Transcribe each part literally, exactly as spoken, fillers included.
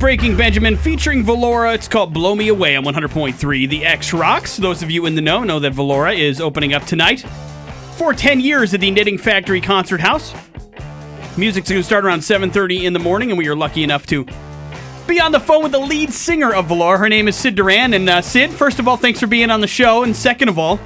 Breaking Benjamin featuring Valora. It's called Blow Me Away on one hundred point three. The X Rocks. Those of you in the know know that Valora is opening up tonight for ten years at the Knitting Factory Concert House. Music's going to start around seven thirty in the morning, and we are lucky enough to be on the phone with the lead singer of Valora. Her name is Sid Duran. And uh, Sid, first of all, thanks for being on the show. And second of all,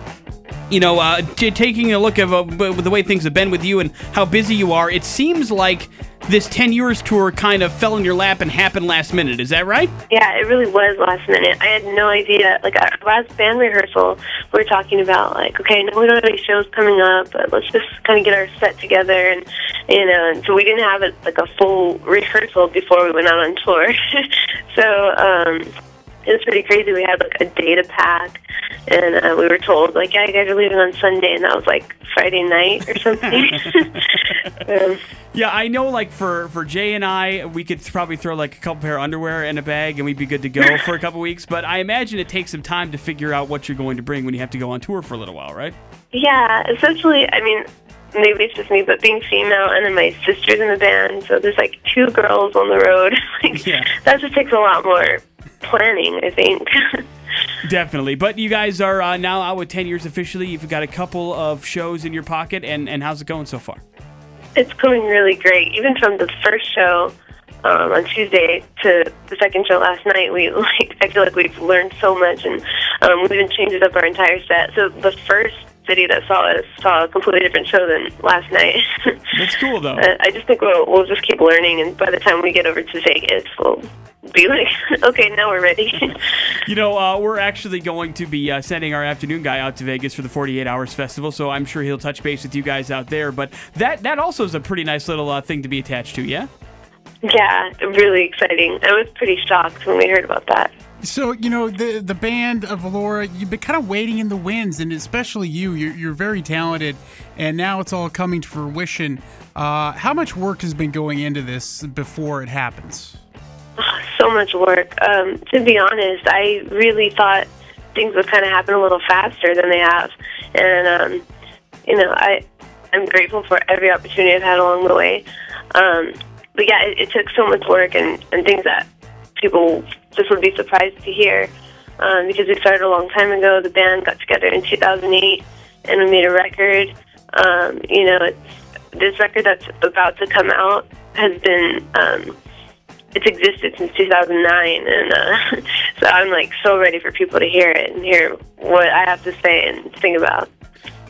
you know, uh, t- taking a look at uh, b- the way things have been with you and how busy you are, it seems like this ten years tour kind of fell in your lap and happened last minute. Is that right? Yeah, it really was last minute. I had no idea. Like, our last band rehearsal, we were talking about, like, okay, no, we don't have any shows coming up, but let's just kind of get our set together. And, you know, and so we didn't have, a, like, a full rehearsal before we went out on tour. so, um... It was pretty crazy. We had, like, a day to pack, and uh, we were told, like, yeah, you guys are leaving on Sunday, and that was, like, Friday night or something. um, yeah, I know, like, for, for Jay and I, we could probably throw, like, a couple pair of underwear in a bag, and we'd be good to go for a couple weeks, but I imagine it takes some time to figure out what you're going to bring when you have to go on tour for a little while, right? Yeah, essentially, I mean, maybe it's just me, but being female, and then my sister's in the band, so there's, like, two girls on the road. like, yeah. That just takes a lot more planning, I think. Definitely. But you guys are uh, now out with ten years officially. You've got a couple of shows in your pocket, and, and how's it going so far? It's going really great. Even from the first show um, on Tuesday to the second show last night, we like I feel like we've learned so much, and um, we've even changed up our entire set. So the first city that saw us saw a completely different show than last night. That's cool, though. I just think we'll, we'll just keep learning, and by the time we get over to Vegas, we'll be like, okay, now we're ready. you know, uh, we're actually going to be uh, sending our afternoon guy out to Vegas for the forty-eight hours Festival, so I'm sure he'll touch base with you guys out there. But that, that also is a pretty nice little uh, thing to be attached to, yeah? Yeah, really exciting. I was pretty shocked when we heard about that. So, you know, the the band of Valora, you've been kind of waiting in the wings, and especially you, you're, you're very talented, and now it's all coming to fruition. Uh, how much work has been going into this before it happens? Oh, so much work. Um, to be honest, I really thought things would kind of happen a little faster than they have, and, um, you know, I, I'm grateful for every opportunity I've had along the way. Um, but, yeah, it, it took so much work and, and things that people just would be surprised to hear um, because we started a long time ago. The band got together in two thousand eight, and we made a record. Um, you know, it's, this record that's about to come out has been, um, it's existed since two thousand nine, and uh, so I'm, like, so ready for people to hear it and hear what I have to say and think about.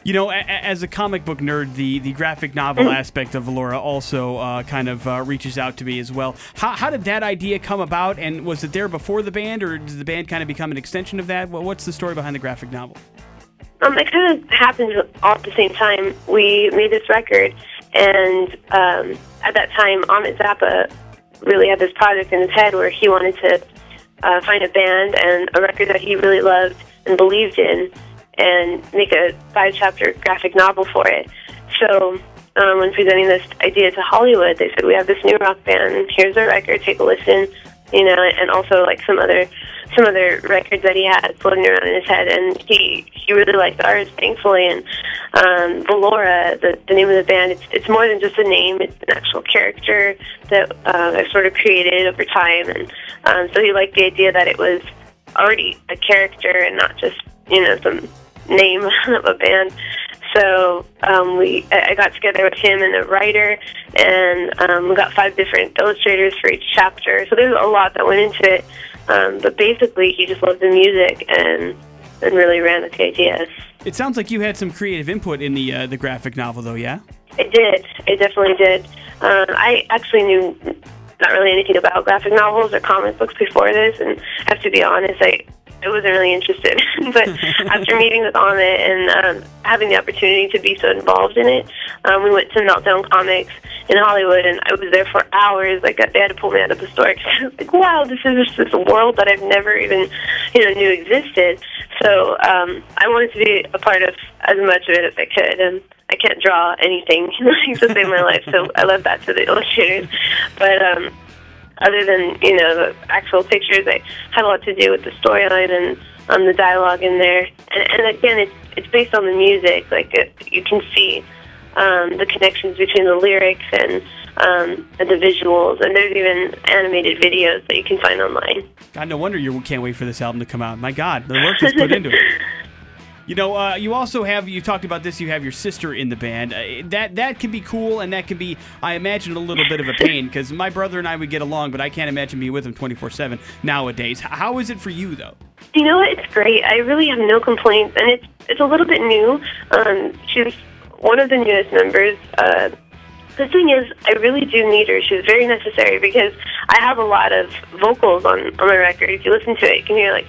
You know, a- as a comic book nerd, the, the graphic novel mm-hmm. aspect of Valora also uh, kind of uh, reaches out to me as well. How, how did that idea come about, and was it there before the band, or did the band kind of become an extension of that? What's the story behind the graphic novel? Um, it kind of happened all at the same time. We made this record, and um, at that time, Ahmet Zappa really had this project in his head where he wanted to uh, find a band and a record that he really loved and believed in, and make a five-chapter graphic novel for it. So um, when presenting this idea to Hollywood, they said, we have this new rock band, here's their record, take a listen, you know, and also like some other some other records that he had floating around in his head, and he, he really liked ours, thankfully, and um, Valora, the, the name of the band, it's, it's more than just a name, it's an actual character that uh, I've sort of created over time, and um, so he liked the idea that it was already a character and not just, you know, some name of a band. So um, we, I got together with him and a writer, and um, we got five different illustrators for each chapter. So there's a lot that went into it, um, but basically he just loved the music and and really ran with the ideas. It sounds like you had some creative input in the uh, the graphic novel, though, yeah? It did. It definitely did. Um, I actually knew not really anything about graphic novels or comic books before this, and I have to be honest, I. I wasn't really interested, but after meeting with Ahmet and um, having the opportunity to be so involved in it, um, we went to Meltdown Comics in Hollywood, and I was there for hours. Like, they had to pull me out of the store because I was like, wow, this is just this world that I've never even, you know, knew existed. So um, I wanted to be a part of as much of it as I could, and I can't draw anything to save my life, so I left that to the illustrators. But um other than, you know, the actual pictures, I had a lot to do with the storyline and um, the dialogue in there. And, and again, it's, it's based on the music. Like, it, you can see um, the connections between the lyrics and um, the visuals, and there's even animated videos that you can find online. God, no wonder you can't wait for this album to come out. My God, the work is put into it. You know, uh, you also have, you talked about this, you have your sister in the band. Uh, that that can be cool, and that can be, I imagine, a little bit of a pain, because my brother and I would get along, but I can't imagine being with him twenty-four seven nowadays. How is it for you, though? You know what? It's great. I really have no complaints, and it's, it's a little bit new. Um, she's one of the newest members. Uh, the thing is, I really do need her. She's very necessary, because I have a lot of vocals on, on my record. If you listen to it, you can hear, like,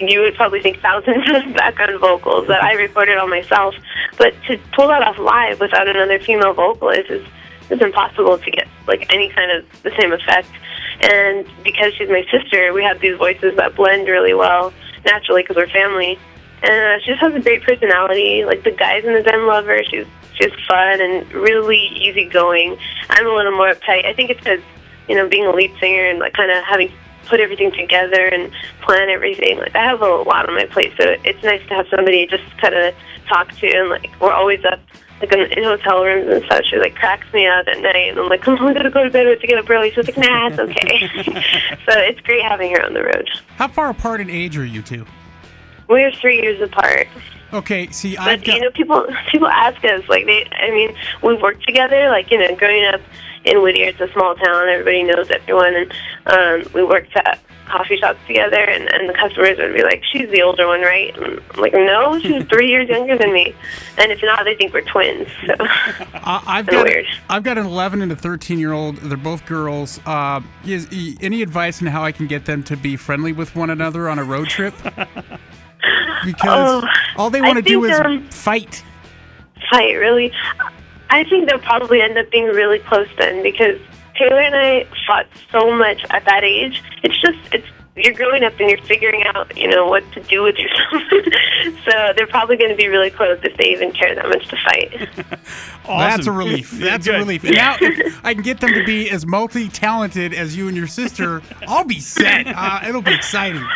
you would probably think thousands of background vocals that I recorded on myself. But to pull that off live without another female vocalist is, is impossible to get like any kind of the same effect. And because she's my sister, we have these voices that blend really well, naturally, because we're family. And uh, she just has a great personality. Like, the guys in the band love her. She's, she's fun and really easygoing. I'm a little more uptight. I think it's because, you know, being a lead singer and like kind of having put everything together and plan everything. Like, I have a lot on my plate, so it's nice to have somebody just kind of talk to. And like, we're always up, like in, in hotel rooms and such. She like cracks me up at night, and I'm like, "Oh, I'm gonna go to bed. I have to get up early." She's like, "Nah, it's okay." So it's great having her on the road. How far apart in age are you two? We're three years apart. Okay, see, I got... you know, people people ask us like they. I mean, we've worked together. Like, you know, growing up in Whittier, it's a small town. Everybody knows everyone, and um, we worked at coffee shops together. And, and the customers would be like, "She's the older one, right?" And I'm like, "No, she's three years younger than me." And if not, they think we're twins. So I, I've got weird. I've got an eleven and a thirteen year old. They're both girls. Uh, is, is any advice on how I can get them to be friendly with one another on a road trip? Because oh, all they want to do is um, fight. Fight, really. I think they'll probably end up being really close then, because Taylor and I fought so much at that age. It's just, it's you're growing up and you're figuring out, you know, what to do with yourself. So they're probably going to be really close if they even care that much to fight. Awesome. That's a relief. That's a relief. Now, if I can get them to be as multi-talented as you and your sister, I'll be set. Uh, it'll be exciting.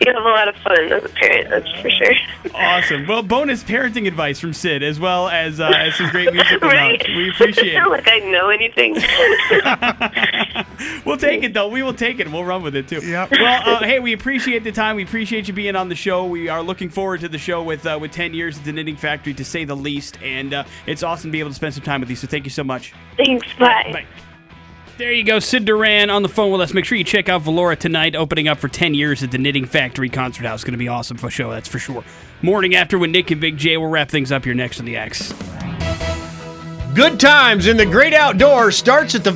You have a lot of fun as a parent, that's for sure. Awesome. Well, bonus parenting advice from Sid, as well as, uh, as some great music. Right? We appreciate it. I feel like I know anything. We'll take it, though. We will take it. We'll run with it, too. Yep. Well, uh, hey, we appreciate the time. We appreciate you being on the show. We are looking forward to the show with uh, with ten years at the Knitting Factory, to say the least. And uh, it's awesome to be able to spend some time with you, so thank you so much. Thanks. Bye. Bye. There you go, Sid Duran on the phone with us. Make sure you check out Valora tonight, opening up for ten years at the Knitting Factory Concert House. Going to be awesome for a show, that's for sure. Morning after with Nick and Big J. We'll wrap things up here next on The X. Good times in the great outdoors starts at the